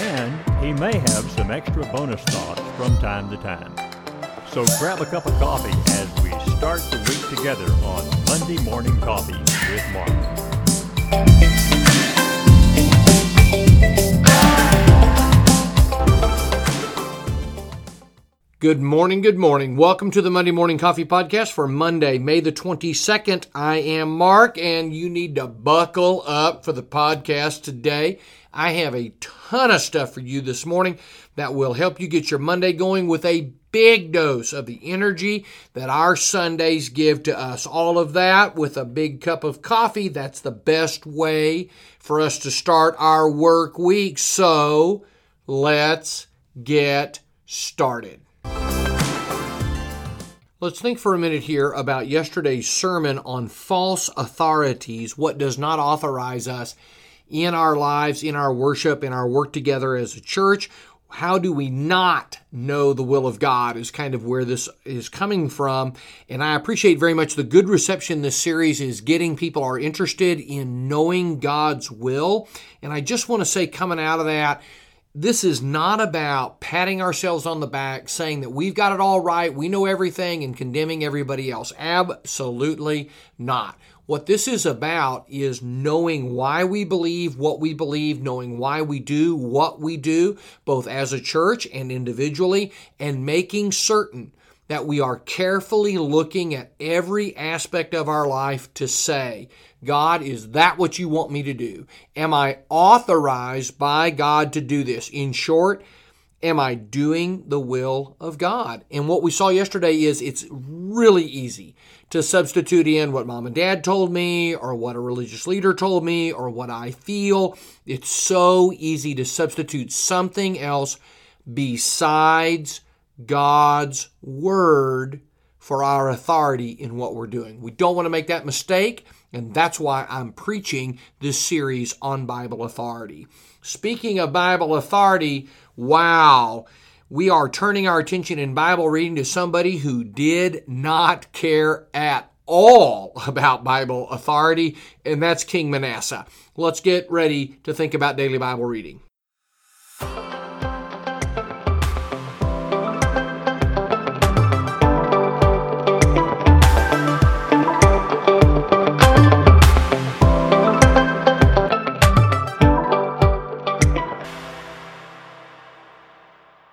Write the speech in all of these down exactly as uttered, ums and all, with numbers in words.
And he may have some extra bonus thoughts from time to time. So grab a cup of coffee as we start the week together on Monday Morning Coffee with Mark. Good morning, good morning. Welcome to the Monday Morning Coffee Podcast for Monday, May the twenty-second. I am Mark, and you need to buckle up for the podcast today. I have a ton of stuff for you this morning that will help you get your Monday going with a big dose of the energy that our Sundays give to us. All of that with a big cup of coffee. That's the best way for us to start our work week. So let's get started. Let's think for a minute here about yesterday's sermon on false authorities, what does not authorize us in our lives, in our worship, in our work together as a church. How do we not know the will of God is kind of where this is coming from. And I appreciate very much the good reception this series is getting. People are interested in knowing God's will. And I just want to say, coming out of that, this is not about patting ourselves on the back, saying that we've got it all right, we know everything, and condemning everybody else. Absolutely not. What this is about is knowing why we believe what we believe, knowing why we do what we do, both as a church and individually, and making certain that we are carefully looking at every aspect of our life to say, God, is that what you want me to do? Am I authorized by God to do this? In short, am I doing the will of God? And what we saw yesterday is it's really easy to substitute in what mom and dad told me or what a religious leader told me or what I feel. It's so easy to substitute something else besides God's word for our authority in what we're doing. We don't want to make that mistake, and that's why I'm preaching this series on Bible authority. Speaking of Bible authority, wow, we are turning our attention in Bible reading to somebody who did not care at all about Bible authority, and that's King Manasseh. Let's get ready to think about daily Bible reading.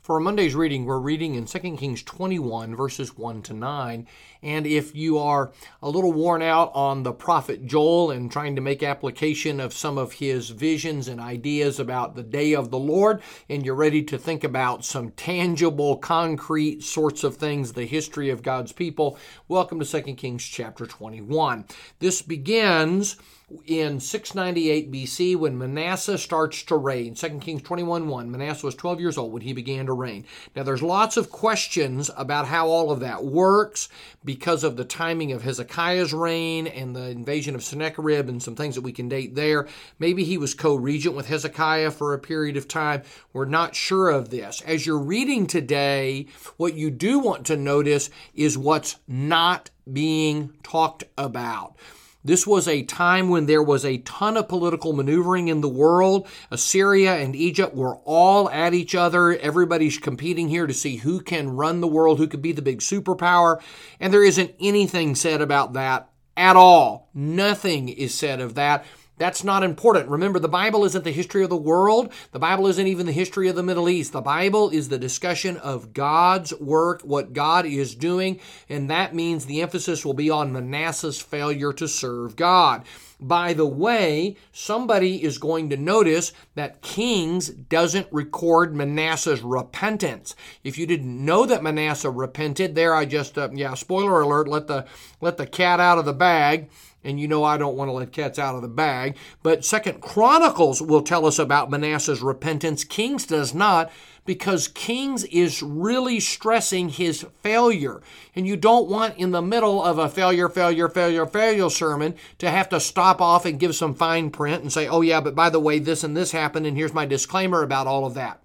For Monday's reading, we're reading in Second Kings twenty-one, verses one to nine. And if you are a little worn out on the prophet Joel and trying to make application of some of his visions and ideas about the day of the Lord, and you're ready to think about some tangible, concrete sorts of things, the history of God's people, welcome to Second Kings chapter twenty-one. This begins in six ninety-eight B C when Manasseh starts to reign. Second Kings twenty-one one, Manasseh was twelve years old when he began to reign. Now there's lots of questions about how all of that works because of the timing of Hezekiah's reign and the invasion of Sennacherib and some things that we can date there. Maybe he was co-regent with Hezekiah for a period of time. We're not sure of this. As you're reading today, what you do want to notice is what's not being talked about. This was a time when there was a ton of political maneuvering in the world. Assyria and Egypt were all at each other. Everybody's competing here to see who can run the world, who could be the big superpower. And there isn't anything said about that at all. Nothing is said of that. That's not important. Remember, the Bible isn't the history of the world. The Bible isn't even the history of the Middle East. The Bible is the discussion of God's work, what God is doing, and that means the emphasis will be on Manasseh's failure to serve God. By the way, somebody is going to notice that Kings doesn't record Manasseh's repentance. If you didn't know that Manasseh repented, there I just, uh, yeah, spoiler alert, let the let the cat out of the bag. And you know I don't want to let cats out of the bag. But Second Chronicles will tell us about Manasseh's repentance. Kings does not, because Kings is really stressing his failure. And you don't want in the middle of a failure, failure, failure, failure sermon to have to stop off and give some fine print and say, oh yeah, but by the way, this and this happened, and here's my disclaimer about all of that.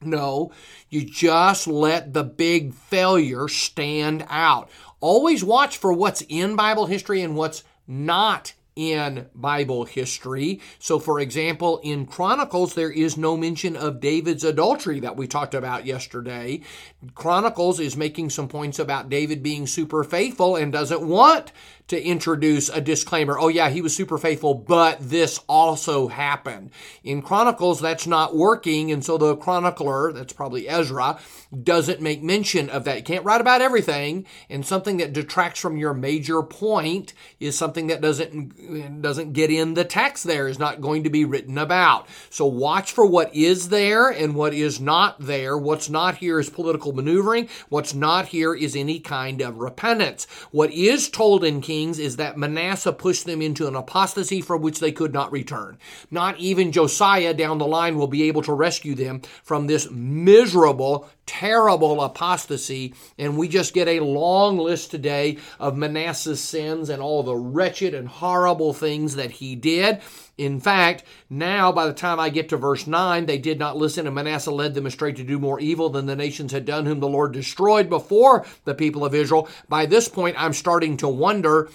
No, you just let the big failure stand out. Always watch for what's in Bible history and what's not in Bible history. So, for example, in Chronicles, there is no mention of David's adultery that we talked about yesterday. Chronicles is making some points about David being super faithful and doesn't want to introduce a disclaimer. Oh yeah, he was super faithful, but this also happened. In Chronicles, that's not working, and so the chronicler, that's probably Ezra, doesn't make mention of that. You can't write about everything, and something that detracts from your major point is something that doesn't, doesn't get in the text there, is not going to be written about. So watch for what is there and what is not there. What's not here is political maneuvering. What's not here is any kind of repentance. What is told in Kings is that Manasseh pushed them into an apostasy from which they could not return. Not even Josiah down the line will be able to rescue them from this miserable, terrible apostasy. And we just get a long list today of Manasseh's sins and all the wretched and horrible things that he did. In fact, now by the time I get to verse nine, they did not listen, and Manasseh led them astray to do more evil than the nations had done, whom the Lord destroyed before the people of Israel. By this point, I'm starting to wonder,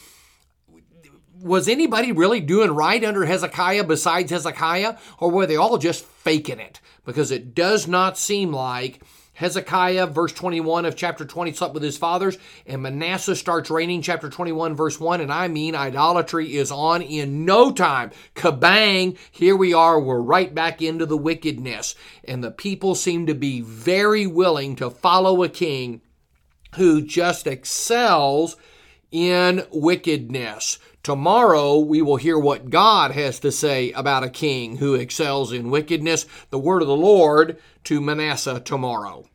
was anybody really doing right under Hezekiah besides Hezekiah, or were they all just faking it? Because it does not seem like Hezekiah, verse twenty-one of chapter twenty, slept with his fathers, and Manasseh starts reigning, chapter twenty-one, verse one, and I mean idolatry is on in no time. Kabang, here we are, we're right back into the wickedness, and the people seem to be very willing to follow a king who just excels in wickedness. Tomorrow, we will hear what God has to say about a king who excels in wickedness. The word of the Lord to Manasseh tomorrow.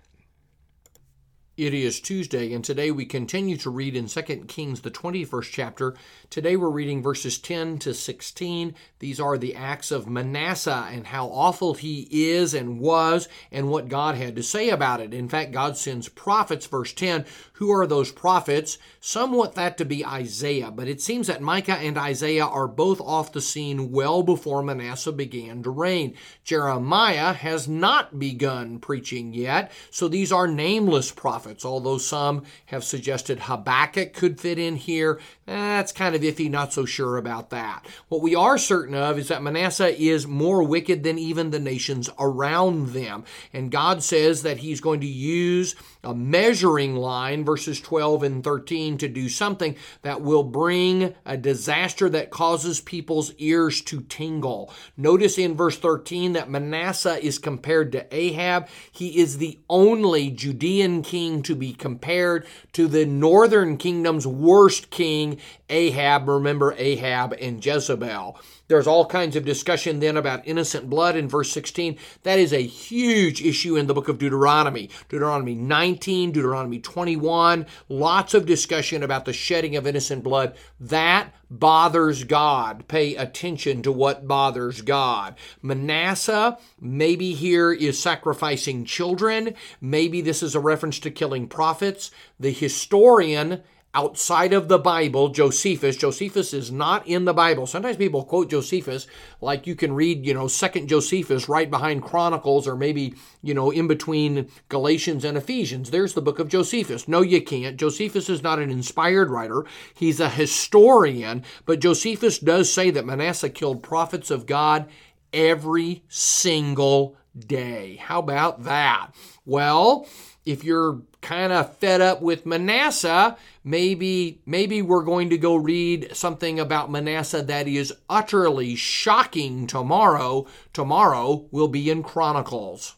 It is Tuesday, and today we continue to read in Second Kings, the twenty-first chapter. Today we're reading verses ten to sixteen. These are the acts of Manasseh and how awful he is and was and what God had to say about it. In fact, God sends prophets, verse ten. Who are those prophets? Some want that to be Isaiah, but it seems that Micah and Isaiah are both off the scene well before Manasseh began to reign. Jeremiah has not begun preaching yet, so these are nameless prophets. Although some have suggested Habakkuk could fit in here, that's kind of iffy, not so sure about that. What we are certain of is that Manasseh is more wicked than even the nations around them. And God says that he's going to use a measuring line, verses twelve and thirteen, to do something that will bring a disaster that causes people's ears to tingle. Notice in verse thirteen that Manasseh is compared to Ahab. He is the only Judean king to be compared to the northern kingdom's worst king, Ahab. Remember Ahab and Jezebel. There's all kinds of discussion then about innocent blood in verse sixteen. That is a huge issue in the book of Deuteronomy. Deuteronomy nineteen, Deuteronomy twenty-one, lots of discussion about the shedding of innocent blood. That bothers God. Pay attention to what bothers God. Manasseh, maybe here is sacrificing children. Maybe this is a reference to killing prophets. The historian outside of the Bible, Josephus. Josephus is not in the Bible. Sometimes people quote Josephus like you can read, you know, Second Josephus right behind Chronicles, or maybe, you know, in between Galatians and Ephesians. There's the book of Josephus. No, you can't. Josephus is not an inspired writer. He's a historian, but Josephus does say that Manasseh killed prophets of God every single day. How about that? Well, if you're kind of fed up with Manasseh, maybe maybe we're going to go read something about Manasseh that is utterly shocking tomorrow. Tomorrow will be in Chronicles.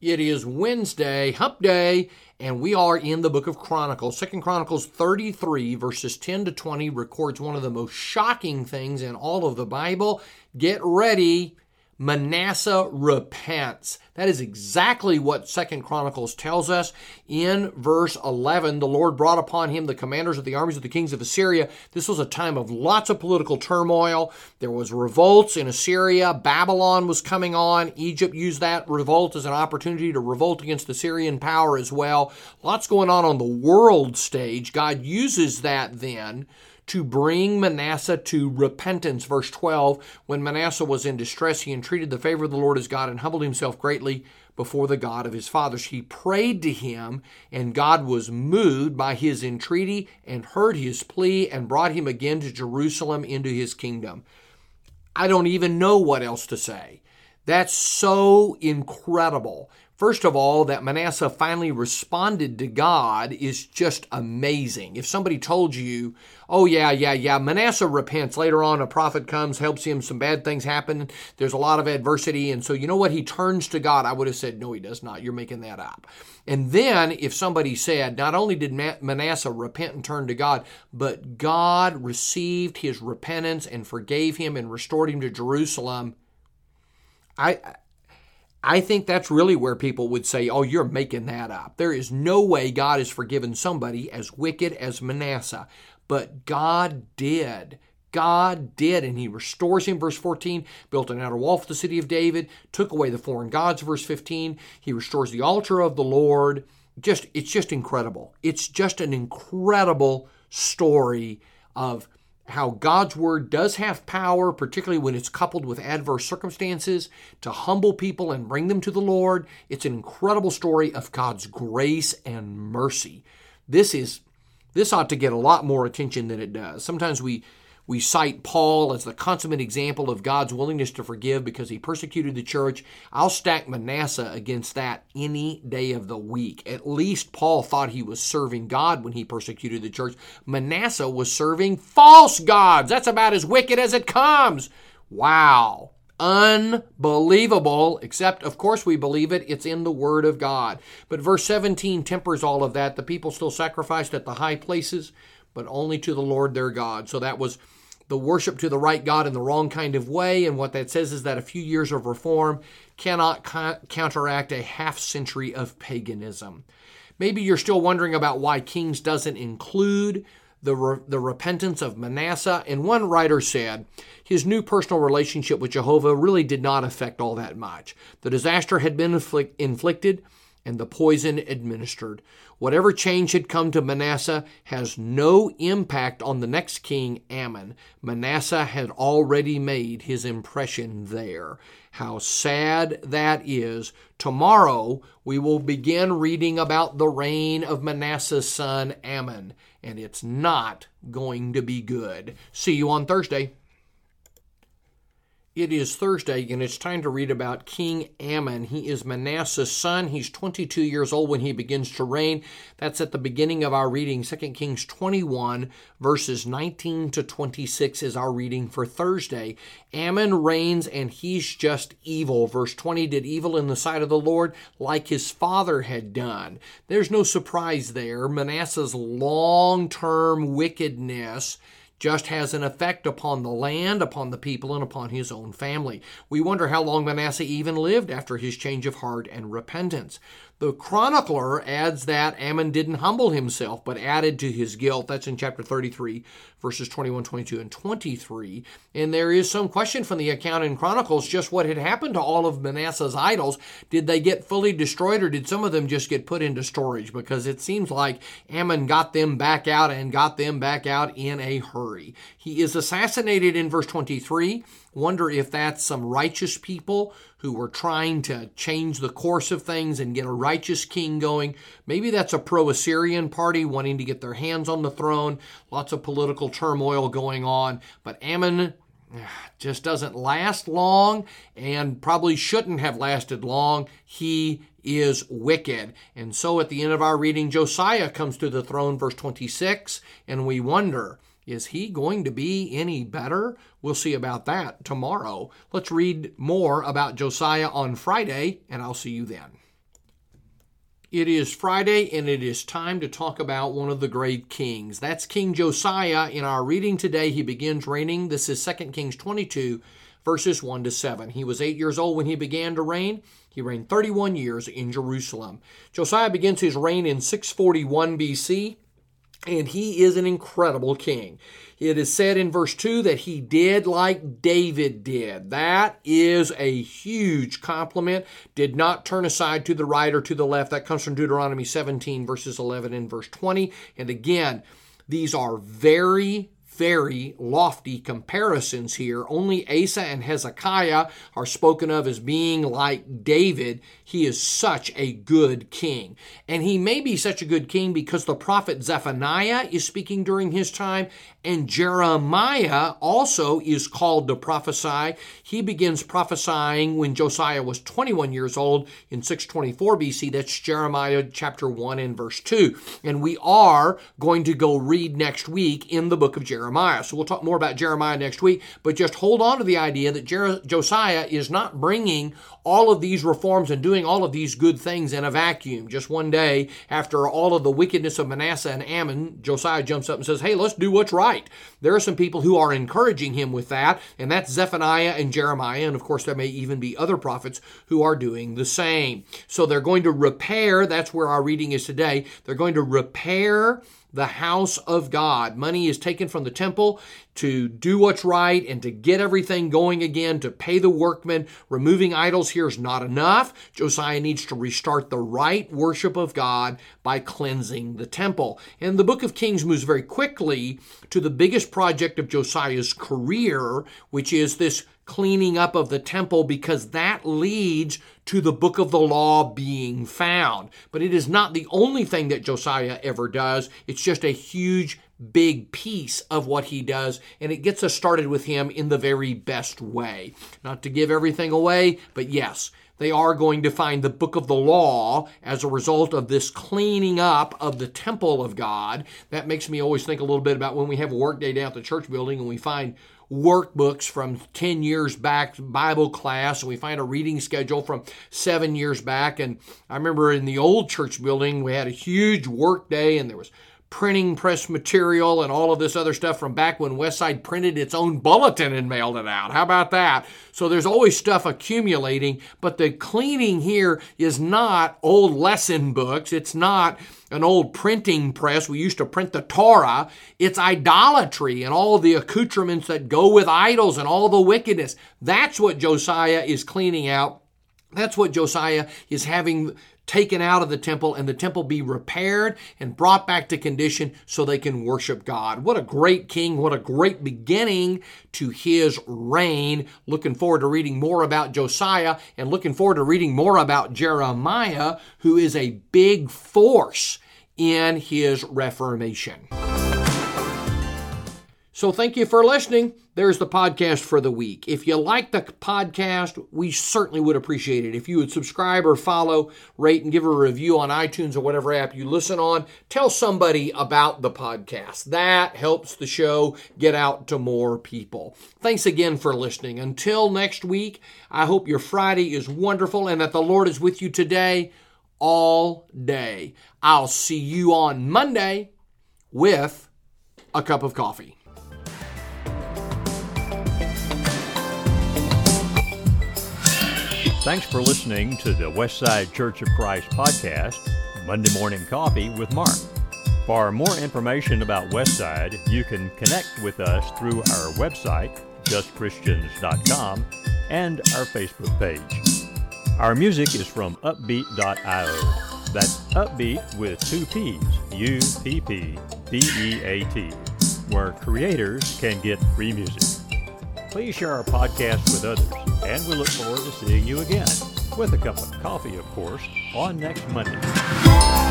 It is Wednesday, hump day, and we are in the book of Chronicles. Second Chronicles thirty-three, verses ten to twenty, records one of the most shocking things in all of the Bible. Get ready. Manasseh repents. That is exactly what Second Chronicles tells us. In verse eleven, the Lord brought upon him the commanders of the armies of the kings of Assyria. This was a time of lots of political turmoil. There was revolts in Assyria. Babylon was coming on. Egypt used that revolt as an opportunity to revolt against the Syrian power as well. Lots going on on the world stage. God uses that then to bring Manasseh to repentance. Verse twelve, when Manasseh was in distress, he entreated the favor of the Lord his God and humbled himself greatly before the God of his fathers. He prayed to him, and God was moved by his entreaty and heard his plea and brought him again to Jerusalem into his kingdom. I don't even know what else to say. That's so incredible. First of all, that Manasseh finally responded to God is just amazing. If somebody told you, oh yeah, yeah, yeah, Manasseh repents. Later on, a prophet comes, helps him, some bad things happen. There's a lot of adversity. And so you know what? He turns to God. I would have said, no, he does not. You're making that up. And then if somebody said, not only did Manasseh repent and turn to God, but God received his repentance and forgave him and restored him to Jerusalem, I... I think that's really where people would say, oh, you're making that up. There is no way God has forgiven somebody as wicked as Manasseh. But God did. God did, and he restores him, verse fourteen, built an outer wall for the city of David, took away the foreign gods, verse fifteen. He restores the altar of the Lord. Just, it's just incredible. It's just an incredible story of how God's word does have power, particularly when it's coupled with adverse circumstances, to humble people and bring them to the Lord. It's an incredible story of God's grace and mercy. This is, this ought to get a lot more attention than it does. Sometimes we we cite Paul as the consummate example of God's willingness to forgive because he persecuted the church. I'll stack Manasseh against that any day of the week. At least Paul thought he was serving God when he persecuted the church. Manasseh was serving false gods. That's about as wicked as it comes. Wow. Unbelievable, except, of course, we believe it. It's in the Word of God. But verse seventeen tempers all of that. The people still sacrificed at the high places, but only to the Lord their God. So that was the worship to the right God in the wrong kind of way. And what that says is that a few years of reform cannot co- counteract a half century of paganism. Maybe you're still wondering about why Kings doesn't include the re- the repentance of Manasseh. And one writer said, his new personal relationship with Jehovah really did not affect all that much. The disaster had been inflict- inflicted. and the poison administered. Whatever change had come to Manasseh has no impact on the next king, Ammon. Manasseh had already made his impression there. How sad that is. Tomorrow, we will begin reading about the reign of Manasseh's son, Ammon, and it's not going to be good. See you on Thursday. It is Thursday, and it's time to read about King Ammon. He is Manasseh's son. He's twenty-two years old when he begins to reign. That's at the beginning of our reading. Second Kings twenty-one, verses nineteen to twenty-six is our reading for Thursday. Ammon reigns, and he's just evil. Verse twenty, did evil in the sight of the Lord like his father had done. There's no surprise there. Manasseh's long-term wickedness just has an effect upon the land, upon the people, and upon his own family. We wonder how long Manasseh even lived after his change of heart and repentance. The chronicler adds that Ammon didn't humble himself, but added to his guilt. That's in chapter thirty-three, verses twenty-one, twenty-two, and twenty-three. And there is some question from the account in Chronicles just what had happened to all of Manasseh's idols. Did they get fully destroyed, or did some of them just get put into storage? Because it seems like Ammon got them back out and got them back out in a hurry. He is assassinated in verse twenty-three. Wonder if that's some righteous people who were trying to change the course of things and get a righteous king going. Maybe that's a pro-Assyrian party wanting to get their hands on the throne. Lots of political turmoil going on. But Ammon just doesn't last long and probably shouldn't have lasted long. He is wicked. And so at the end of our reading, Josiah comes to the throne, verse twenty-six, and we wonder, is he going to be any better? We'll see about that tomorrow. Let's read more about Josiah on Friday, and I'll see you then. It is Friday, and it is time to talk about one of the great kings. That's King Josiah. In our reading today, he begins reigning. This is Second Kings twenty-two, verses one to seven. He was eight years old when he began to reign. He reigned thirty-one years in Jerusalem. Josiah begins his reign in six forty-one B C, and he is an incredible king. It is said in verse two that he did like David did. That is a huge compliment. Did not turn aside to the right or to the left. That comes from Deuteronomy seventeen, verses eleven and verse twenty. And again, these are very Very lofty comparisons here. Only Asa and Hezekiah are spoken of as being like David. He is such a good king. And he may be such a good king because the prophet Zephaniah is speaking during his time, and Jeremiah also is called to prophesy. He begins prophesying when Josiah was twenty-one years old in six twenty-four B C. That's Jeremiah chapter one and verse two. And we are going to go read next week in the book of Jeremiah. Jeremiah. So we'll talk more about Jeremiah next week, but just hold on to the idea that Jer- Josiah is not bringing all of these reforms and doing all of these good things in a vacuum. Just one day, after all of the wickedness of Manasseh and Ammon, Josiah jumps up and says, hey, let's do what's right. There are some people who are encouraging him with that, and that's Zephaniah and Jeremiah, and of course there may even be other prophets who are doing the same. So they're going to repair, that's where our reading is today, they're going to repair the house of God. Money is taken from the temple to do what's right and to get everything going again, to pay the workmen. Removing idols here is not enough. Josiah needs to restart the right worship of God by cleansing the temple. And the book of Kings moves very quickly to the biggest project of Josiah's career, which is this cleaning up of the temple, because that leads to the book of the law being found. But it is not the only thing that Josiah ever does. It's just a huge, big piece of what he does, and it gets us started with him in the very best way. Not to give everything away, but yes, they are going to find the book of the law as a result of this cleaning up of the temple of God. That makes me always think a little bit about when we have a work day down at the church building and we find workbooks from ten years back, Bible class, and we find a reading schedule from seven years back. And I remember in the old church building, we had a huge work day, and there was printing press material and all of this other stuff from back when Westside printed its own bulletin and mailed it out. How about that? So there's always stuff accumulating, but the cleaning here is not old lesson books. It's not an old printing press. We used to print the Torah. It's idolatry and all the accoutrements that go with idols and all the wickedness. That's what Josiah is cleaning out. That's what Josiah is having taken out of the temple, and the temple be repaired and brought back to condition so they can worship God. What a great king. What a great beginning to his reign. Looking forward to reading more about Josiah, and looking forward to reading more about Jeremiah, who is a big force in his reformation. So thank you for listening. There's the podcast for the week. If you like the podcast, we certainly would appreciate it if you would subscribe or follow, rate, and give a review on iTunes or whatever app you listen on. Tell somebody about the podcast. That helps the show get out to more people. Thanks again for listening. Until next week, I hope your Friday is wonderful and that the Lord is with you today, all day. I'll see you on Monday with a cup of coffee. Thanks for listening to the Westside Church of Christ podcast, Monday Morning Coffee with Mark. For more information about Westside, you can connect with us through our website, just christians dot com, and our Facebook page. Our music is from upbeat dot io. That's upbeat with two P's, U P P B E A T, where creators can get free music. Please share our podcast with others. And we look forward to seeing you again, with a cup of coffee, of course, on next Monday.